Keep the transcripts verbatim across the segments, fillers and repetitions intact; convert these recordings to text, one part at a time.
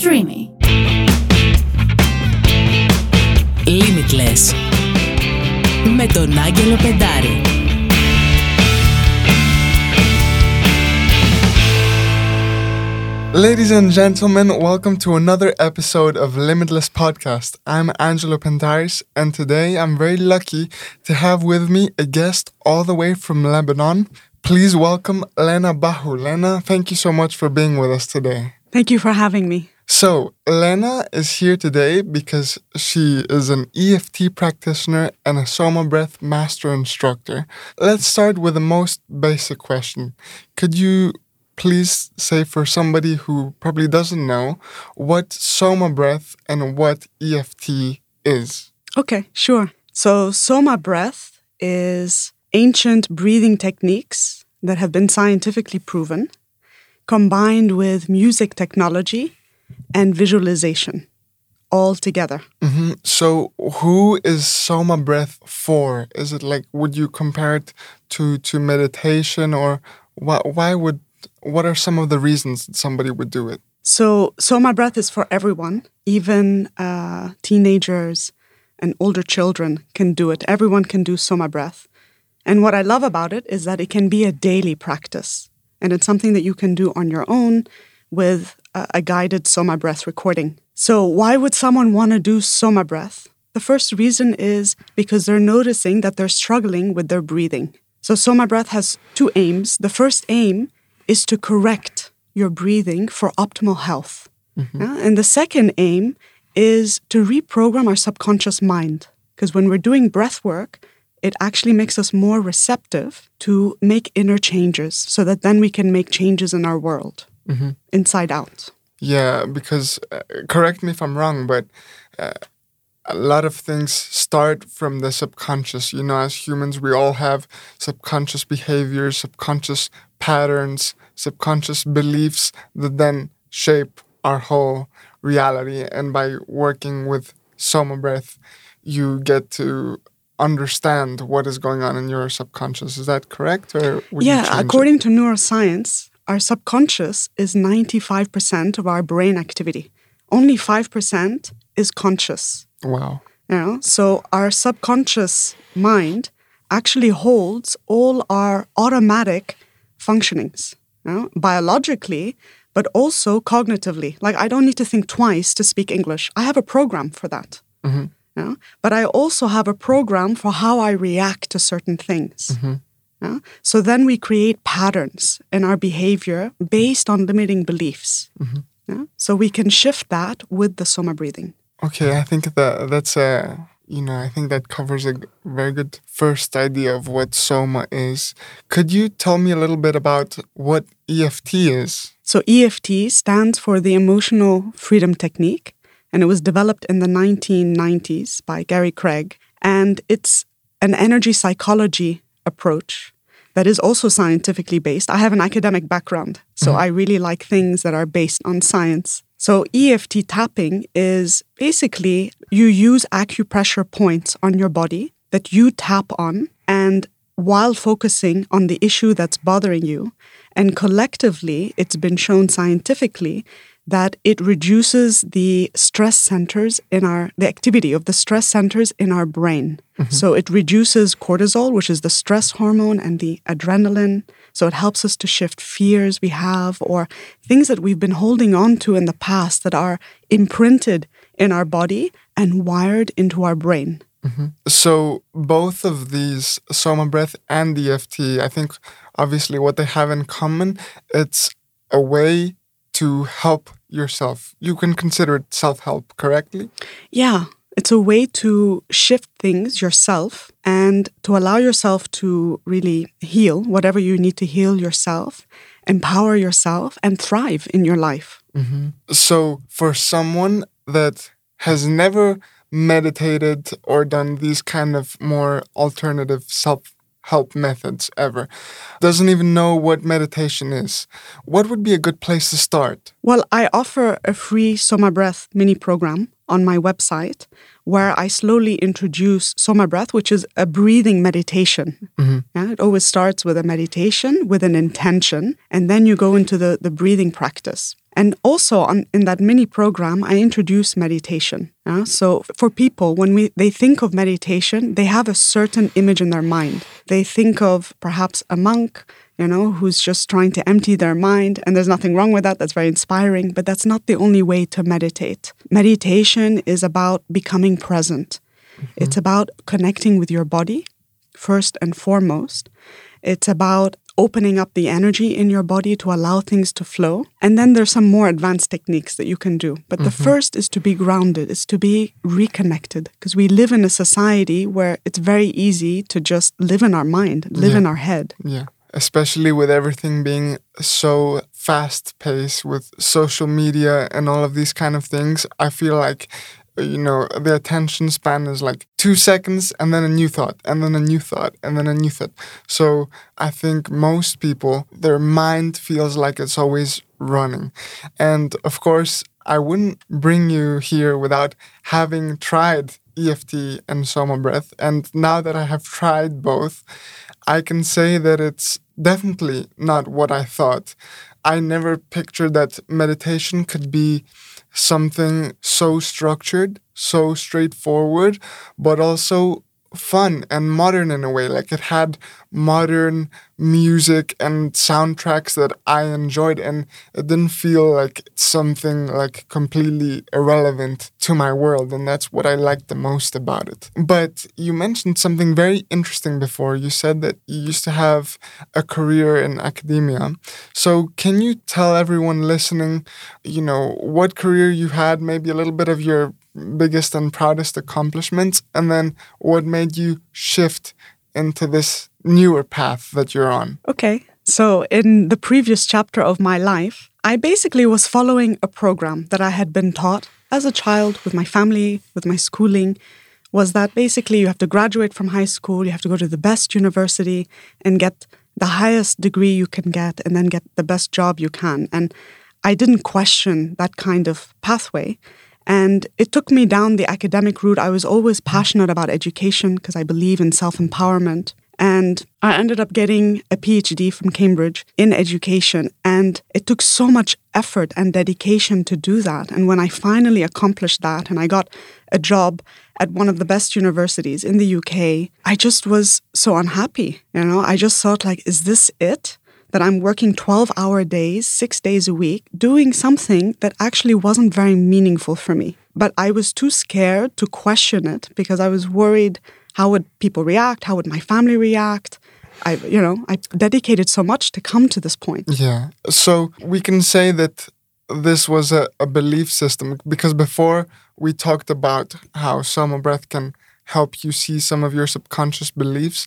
Streamy. Limitless. Με τον Άγγελο Πεντάρη. Ladies and gentlemen, welcome to another episode of Limitless Podcast. I'm Angelo Pentaris, and today I'm very lucky to have with me a guest all the way from Lebanon. Please welcome Lena Bahou. Lena, thank you so much for being with us today. Thank you for having me. So, Lena is here today because she is an E F T practitioner and a Soma Breath master instructor. Let's start with the most basic question. Could you please say, for somebody who probably doesn't know, what Soma Breath and what E F T is? Okay, sure. So Soma Breath is ancient breathing techniques that have been scientifically proven, combined with music technology and visualization, all together. Mm-hmm. So who is Soma Breath for? Is it like, would you compare it to, to meditation, or why, why would What are some of the reasons that somebody would do it? So, Soma Breath is for everyone. Even uh, teenagers and older children can do it. Everyone can do Soma Breath. And what I love about it is that it can be a daily practice. And it's something that you can do on your own with a, a guided Soma Breath recording. So, why would someone want to do Soma Breath? The first reason is because they're noticing that they're struggling with their breathing. So, Soma Breath has two aims. The first aim is to correct your breathing for optimal health. Mm-hmm. Yeah? And the second aim is to reprogram our subconscious mind. Because when we're doing breath work, it actually makes us more receptive to make inner changes, so that then we can make changes in our world, mm-hmm. inside out. Yeah, because, uh, correct me if I'm wrong, but uh, a lot of things start from the subconscious. You know, as humans, we all have subconscious behaviors, subconscious patterns, subconscious beliefs that then shape our whole reality. And by working with Soma Breath, you get to understand what is going on in your subconscious. Is that correct? Or would yeah, you change according it? to neuroscience, our subconscious is ninety-five percent of our brain activity. Only five percent is conscious. Wow. You know? So our subconscious mind actually holds all our automatic functionings, you know, biologically, but also cognitively. Like, I don't need to think twice to speak English. I have a program for that. Mm-hmm. You know? But I also have a program for how I react to certain things. Mm-hmm. You know? So then we create patterns in our behavior based on limiting beliefs. Mm-hmm. You know? So we can shift that with the Soma breathing. Okay, I think that that's a... You know, I think that covers a very good first idea of what Soma is. Could you tell me a little bit about what E F T is? So E F T stands for the Emotional Freedom Technique, and it was developed in the nineteen nineties by Gary Craig. And it's an energy psychology approach that is also scientifically based. I have an academic background, so mm-hmm. I really like things that are based on science. So E F T tapping is basically you use acupressure points on your body that you tap on, and while focusing on the issue that's bothering you. And collectively, it's been shown scientifically that it reduces the stress centers in our, the activity of the stress centers in our brain. Mm-hmm. So it reduces cortisol, which is the stress hormone, and the adrenaline. So it helps us to shift fears we have, or things that we've been holding on to in the past that are imprinted in our body and wired into our brain. Mm-hmm. So both of these, Soma Breath and E F T, I think obviously what they have in common, it's a way to help yourself. You can consider it self-help, correctly? Yeah, it's a way to shift things yourself and to allow yourself to really heal whatever you need to heal yourself, empower yourself, and thrive in your life. Mm-hmm. So for someone that has never meditated or done these kind of more alternative self-help methods ever, doesn't even know what meditation is, what would be a good place to start? Well, I offer a free Soma Breath mini program on my website where I slowly introduce Soma Breath, which is a breathing meditation. Mm-hmm. Yeah, it always starts with a meditation, with an intention, and then you go into the, the breathing practice. And also on, in that mini program, I introduce meditation. Yeah? So for people, when we they think of meditation, they have a certain image in their mind. They think of perhaps a monk, you know, who's just trying to empty their mind. And there's nothing wrong with that. That's very inspiring. But that's not the only way to meditate. Meditation is about becoming present. Mm-hmm. It's about connecting with your body, first and foremost. It's about opening up the energy in your body to allow things to flow. And then there's some more advanced techniques that you can do. But mm-hmm. the first is to be grounded, is to be reconnected. Because we live in a society where it's very easy to just live in our mind, live yeah. in our head. Yeah. Especially with everything being so fast-paced with social media and all of these kind of things, I feel like, you know, the attention span is like two seconds and then a new thought and then a new thought and then a new thought. So I think most people, their mind feels like it's always running. And of course, I wouldn't bring you here without having tried E F T and Soma Breath. And now that I have tried both, I can say that it's definitely not what I thought. I never pictured that meditation could be something so structured, so straightforward, but also fun and modern in a way. Like it had modern music and soundtracks that I enjoyed, and it didn't feel like something like completely irrelevant to my world, and that's what I liked the most about it. But you mentioned something very interesting before. You said that you used to have a career in academia. So can you tell everyone listening, you know, what career you had, maybe a little bit of your biggest and proudest accomplishments, and then what made you shift into this newer path that you're on? Okay. So in the previous chapter of my life, I basically was following a program that I had been taught as a child with my family, with my schooling, was that basically you have to graduate from high school, you have to go to the best university and get the highest degree you can get, and then get the best job you can. And I didn't question that kind of pathway. And it took me down the academic route. I was always passionate about education because I believe in self-empowerment. And I ended up getting a P H D from Cambridge in education. And it took so much effort and dedication to do that. And when I finally accomplished that and I got a job at one of the best universities in the U K, I just was so unhappy. You know, I just thought like, is this it? That I'm working twelve-hour days, six days a week, doing something that actually wasn't very meaningful for me. But I was too scared to question it because I was worried, how would people react? How would my family react? I, you know, I dedicated so much to come to this point. Yeah. So we can say that this was a, a belief system, because before we talked about how Soma Breath can help you see some of your subconscious beliefs.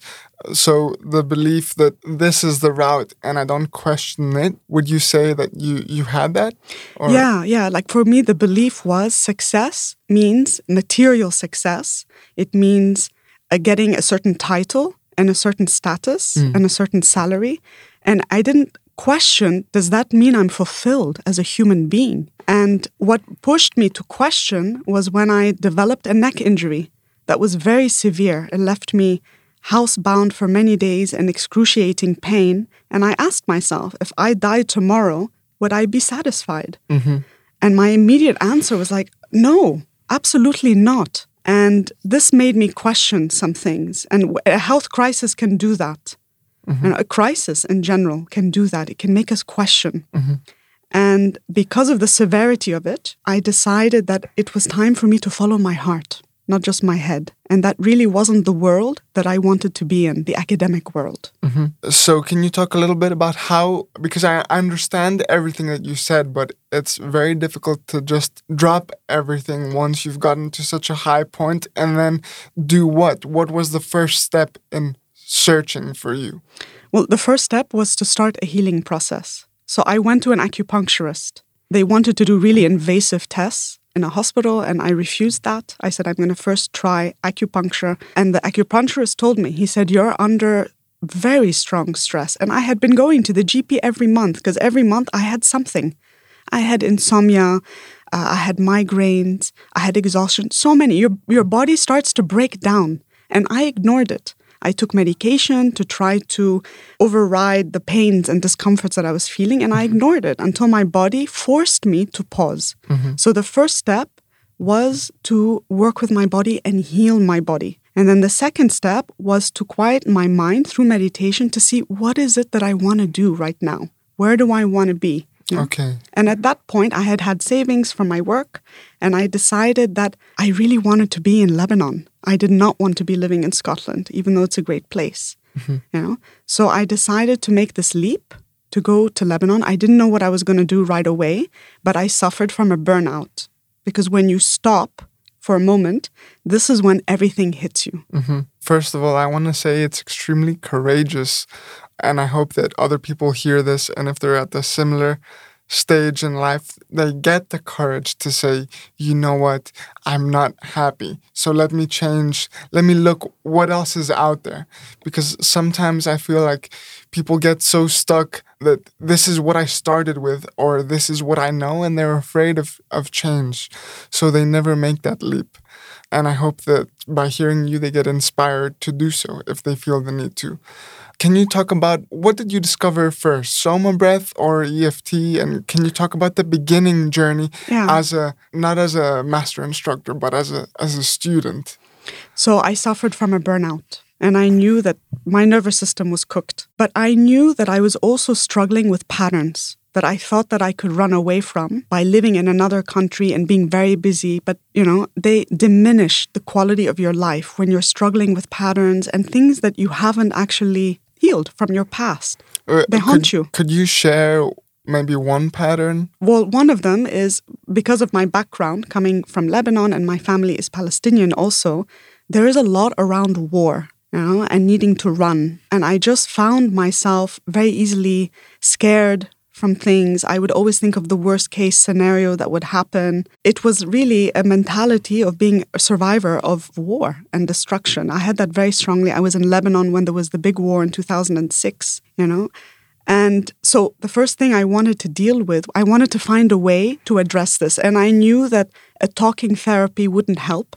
So the belief that this is the route and I don't question it, would you say that you, you had that? Or? Yeah, yeah. Like for me, the belief was success means material success. It means uh, getting a certain title and a certain status mm. and a certain salary. And I didn't question, does that mean I'm fulfilled as a human being? And what pushed me to question was when I developed a neck injury. That was very severe. It left me housebound for many days in excruciating pain. And I asked myself, if I died tomorrow, would I be satisfied? Mm-hmm. And my immediate answer was like, no, absolutely not. And this made me question some things. And a health crisis can do that. Mm-hmm. And a crisis in general can do that. It can make us question. Mm-hmm. And because of the severity of it, I decided that it was time for me to follow my heart. Not just my head. And that really wasn't the world that I wanted to be in, the academic world. Mm-hmm. So can you talk a little bit about how, because I understand everything that you said, but it's very difficult to just drop everything once you've gotten to such a high point and then do what? What was the first step in searching for you? Well, the first step was to start a healing process. So I went to an acupuncturist. They wanted to do really invasive tests in a hospital, and I refused that. I said, I'm going to first try acupuncture. And the acupuncturist told me, he said, you're under very strong stress. And I had been going to the G P every month because every month I had something. I had insomnia, uh, I had migraines, I had exhaustion, so many. Your, your body starts to break down. And I ignored it. I took medication to try to override the pains and discomforts that I was feeling, and I ignored it until my body forced me to pause. Mm-hmm. So the first step was to work with my body and heal my body. And then the second step was to quiet my mind through meditation to see what is it that I want to do right now? Where do I want to be? Yeah. Okay. And at that point, I had had savings from my work, and I decided that I really wanted to be in Lebanon. I did not want to be living in Scotland, even though it's a great place. Mm-hmm. You know? So I decided to make this leap to go to Lebanon. I didn't know what I was going to do right away, but I suffered from a burnout. Because when you stop for a moment, this is when everything hits you. Mm-hmm. First of all, I want to say it's extremely courageous. And I hope that other people hear this. And if they're at a similar stage in life, they get the courage to say, you know what, I'm not happy. So let me change. Let me look what else is out there. Because sometimes I feel like people get so stuck that this is what I started with, or this is what I know, and they're afraid of, of change. So they never make that leap. And I hope that by hearing you, they get inspired to do so if they feel the need to. Can you talk about what did you discover first, Soma Breath or E F T? And can you talk about the beginning journey yeah. as a, not as a master instructor, but as a as a student? So I suffered from a burnout. And I knew that my nervous system was cooked. But I knew that I was also struggling with patterns that I thought that I could run away from by living in another country and being very busy. But, you know, they diminish the quality of your life when you're struggling with patterns and things that you haven't actually healed from your past. Uh, they haunt could, you. Could you share maybe one pattern? Well, one of them is because of my background coming from Lebanon, and my family is Palestinian also, there is a lot around war. You know, and needing to run. And I just found myself very easily scared from things. I would always think of the worst case scenario that would happen. It was really a mentality of being a survivor of war and destruction. I had that very strongly. I was in Lebanon when there was the big war in two thousand six, you know. And so the first thing I wanted to deal with, I wanted to find a way to address this. And I knew that a talking therapy wouldn't help.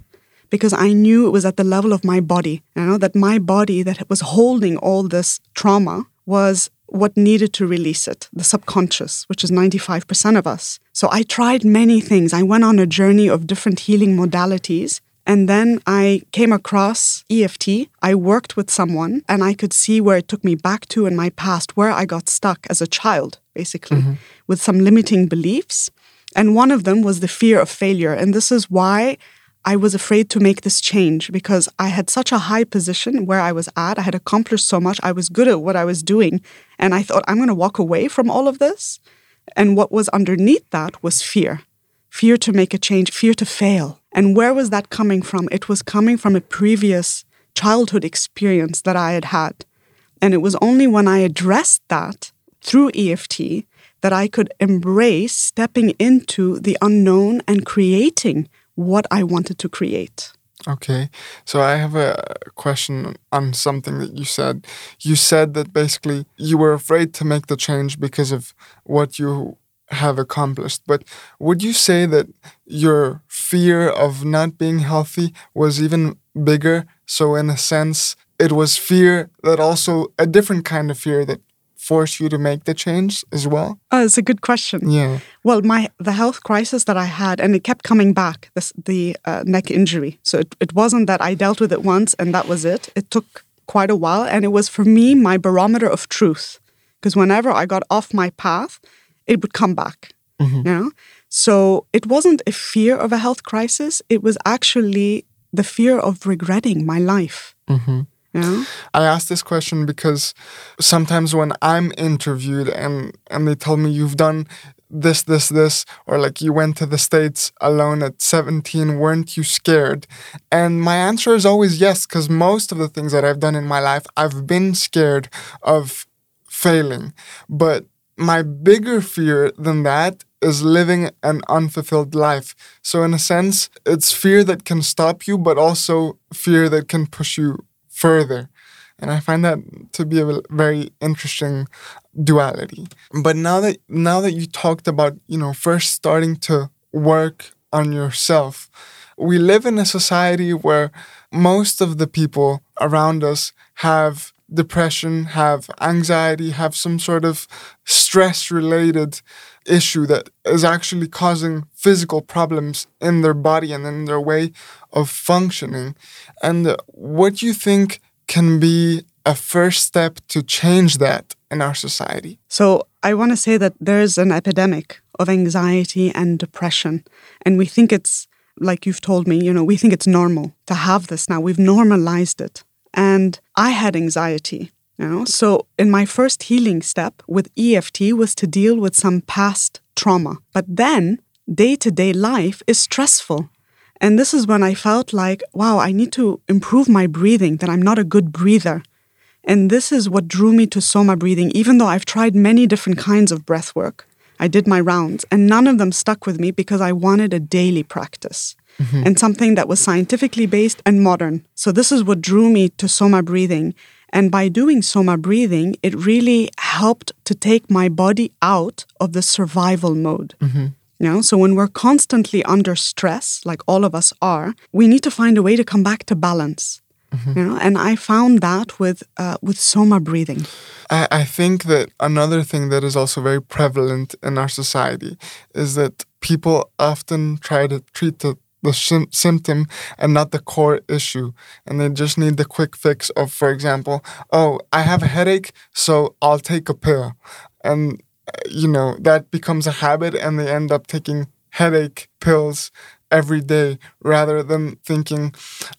Because I knew it was at the level of my body, you know, that my body that was holding all this trauma was what needed to release it, the subconscious, which is ninety-five percent of us. So I tried many things. I went on a journey of different healing modalities, and then I came across E F T. I worked with someone, and I could see where it took me back to in my past, where I got stuck as a child, basically, mm-hmm. with some limiting beliefs. And one of them was the fear of failure. And this is why I was afraid to make this change, because I had such a high position where I was at. I had accomplished so much. I was good at what I was doing. And I thought, I'm going to walk away from all of this. And what was underneath that was fear. Fear to make a change, fear to fail. And where was that coming from? It was coming from a previous childhood experience that I had had. And it was only when I addressed that through E F T that I could embrace stepping into the unknown and creating what I wanted to create. Okay. So I have a question on something that you said. You said that basically you were afraid to make the change because of what you have accomplished. But would you say that your fear of not being healthy was even bigger? So in a sense, it was fear that also a different kind of fear that forced you to make the change as well? Oh, it's a good question. Yeah. Well, my the health crisis that I had, and it kept coming back, this, the uh, neck injury. So it, it wasn't that I dealt with it once and that was it. It took quite a while. And it was, for me, my barometer of truth. Because whenever I got off my path, it would come back. Mm-hmm. You know? So it wasn't a fear of a health crisis. It was actually the fear of regretting my life. Mm-hmm. Yeah. I asked this question because sometimes when I'm interviewed and, and they tell me you've done this, this, this, or like you went to the States alone at seventeen, weren't you scared? And my answer is always yes, because most of the things that I've done in my life, I've been scared of failing. But my bigger fear than that is living an unfulfilled life. So in a sense, it's fear that can stop you, but also fear that can push you further. And I find that to be a very interesting duality. But now that now that you talked about, you know, first starting to work on yourself, we live in a society where most of the people around us have depression, have anxiety, have some sort of stress-related issue that is actually causing physical problems in their body and in their way of functioning. And what do you think can be a first step to change that in our society? So I want to say that there is an epidemic of anxiety and depression. And we think it's, like you've told me, you know, we think it's normal to have this now. We've normalized it. And I had anxiety, you know. So in my first healing step with E F T was to deal with some past trauma. But then day-to-day life is stressful. And this is when I felt like, wow, I need to improve my breathing, that I'm not a good breather. And this is what drew me to Soma breathing, even though I've tried many different kinds of breath work. I did my rounds, and none of them stuck with me because I wanted a daily practice mm-hmm. and something that was scientifically based and modern. So this is what drew me to Soma breathing. And by doing Soma breathing, it really helped to take my body out of the survival mode. Mm-hmm. You know? So when we're constantly under stress, like all of us are, we need to find a way to come back to balance. Mm-hmm. You know? And I found that with uh, with Soma breathing. I, I think that another thing that is also very prevalent in our society is that people often try to treat the, the sh- symptom and not the core issue. And they just need the quick fix of, for example, oh, I have a headache, so I'll take a pill. And, you know, that becomes a habit and they end up taking headache pills every day, rather than thinking,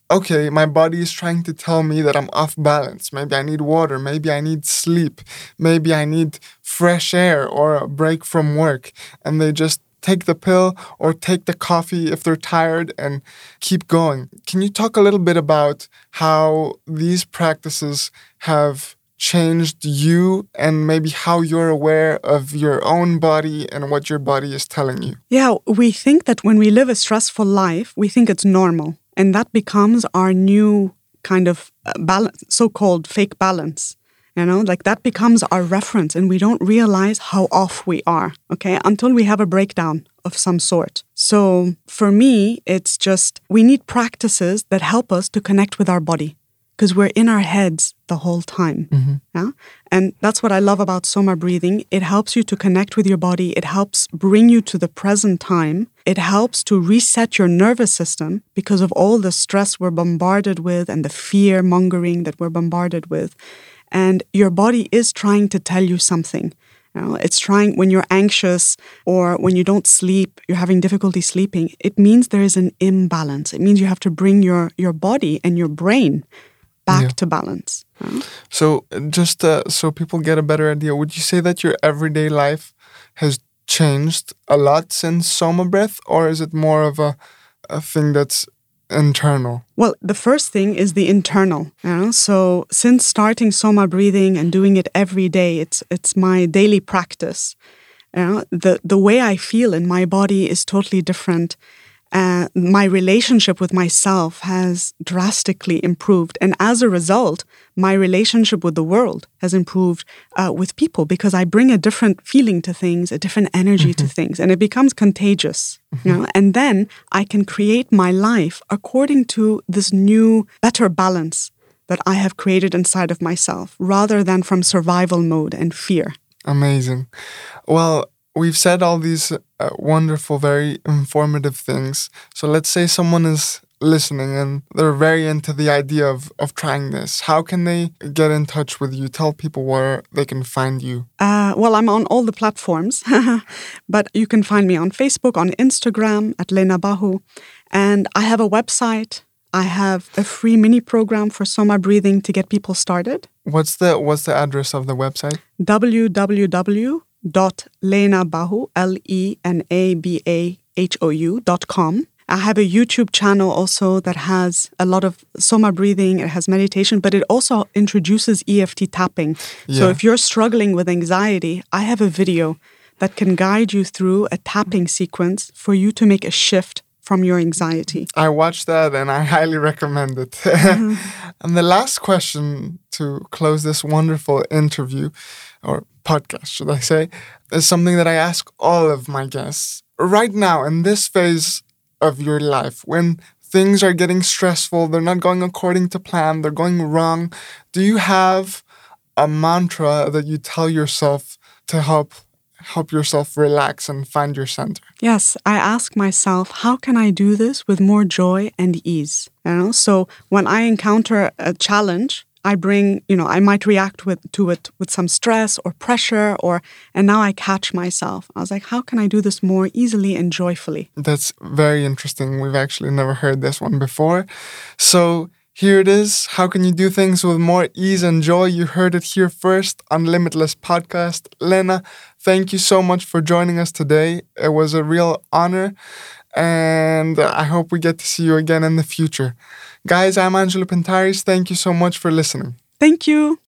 okay, my body is trying to tell me that I'm off balance. Maybe I need water. Maybe I need sleep. Maybe I need fresh air or a break from work. And they just take the pill or take the coffee if they're tired and keep going. Can you talk a little bit about how these practices have changed you and maybe how you're aware of your own body and what your body is telling you? Yeah, we think that when we live a stressful life, we think it's normal. And that becomes our new kind of balance, so-called fake balance. You know, like that becomes our reference and we don't realize how off we are, okay, until we have a breakdown of some sort. So for me, it's just we need practices that help us to connect with our body, because we're in our heads the whole time. Mm-hmm. Yeah? And that's what I love about Soma breathing. It helps you to connect with your body. It helps bring you to the present time. It helps to reset your nervous system because of all the stress we're bombarded with and the fear mongering that we're bombarded with. And your body is trying to tell you something. You know, it's trying, when you're anxious or when you don't sleep, you're having difficulty sleeping, it means there is an imbalance. It means you have to bring your, your body and your brain back yeah. to balance. Huh? So just uh, so people get a better idea, would you say that your everyday life has changed a lot since Soma Breath, or is it more of a, a thing that's internal? Well, the first thing is the internal. You know? So since starting Soma breathing and doing it every day, it's it's my daily practice. You know? The, the way I feel in my body is totally different. Uh, my relationship with myself has drastically improved. And as a result, my relationship with the world has improved uh, with people, because I bring a different feeling to things, a different energy mm-hmm. to things, and it becomes contagious. Mm-hmm. You know? And then I can create my life according to this new, better balance that I have created inside of myself, rather than from survival mode and fear. Amazing. Well, we've said all these uh, wonderful, very informative things. So let's say someone is listening and they're very into the idea of, of trying this. How can they get in touch with you? Tell people where they can find you. Uh, well, I'm on all the platforms, but you can find me on Facebook, on Instagram, at Lena Bahou. And I have a website. I have a free mini program for Soma breathing to get people started. What's the, what's the address of the website? www. dot Lena Bahou, L-E-N-A-B-A-H-O-U dot com. I have a YouTube channel also that has a lot of Soma breathing. It has meditation, but it also introduces E F T tapping. Yeah. So if you're struggling with anxiety, I have a video that can guide you through a tapping sequence for you to make a shift from your anxiety. I watched that and I highly recommend it. Mm-hmm. And the last question to close this wonderful interview, or podcast, should I say, is something that I ask all of my guests. Right now, in this phase of your life, when things are getting stressful, they're not going according to plan, they're going wrong, do you have a mantra that you tell yourself to help help yourself relax and find your center? Yes, I ask myself, how can I do this with more joy and ease? You know, so when I encounter a challenge, I bring, you know, I might react with to it with some stress or pressure, or and now I catch myself. I was like, how can I do this more easily and joyfully? That's very interesting. We've actually never heard this one before. So here it is. How can you do things with more ease and joy? You heard it here first on Limitless Podcast. Lena, thank you so much for joining us today. It was a real honor, and I hope we get to see you again in the future. Guys, I'm Angelo Pentaris. Thank you so much for listening. Thank you.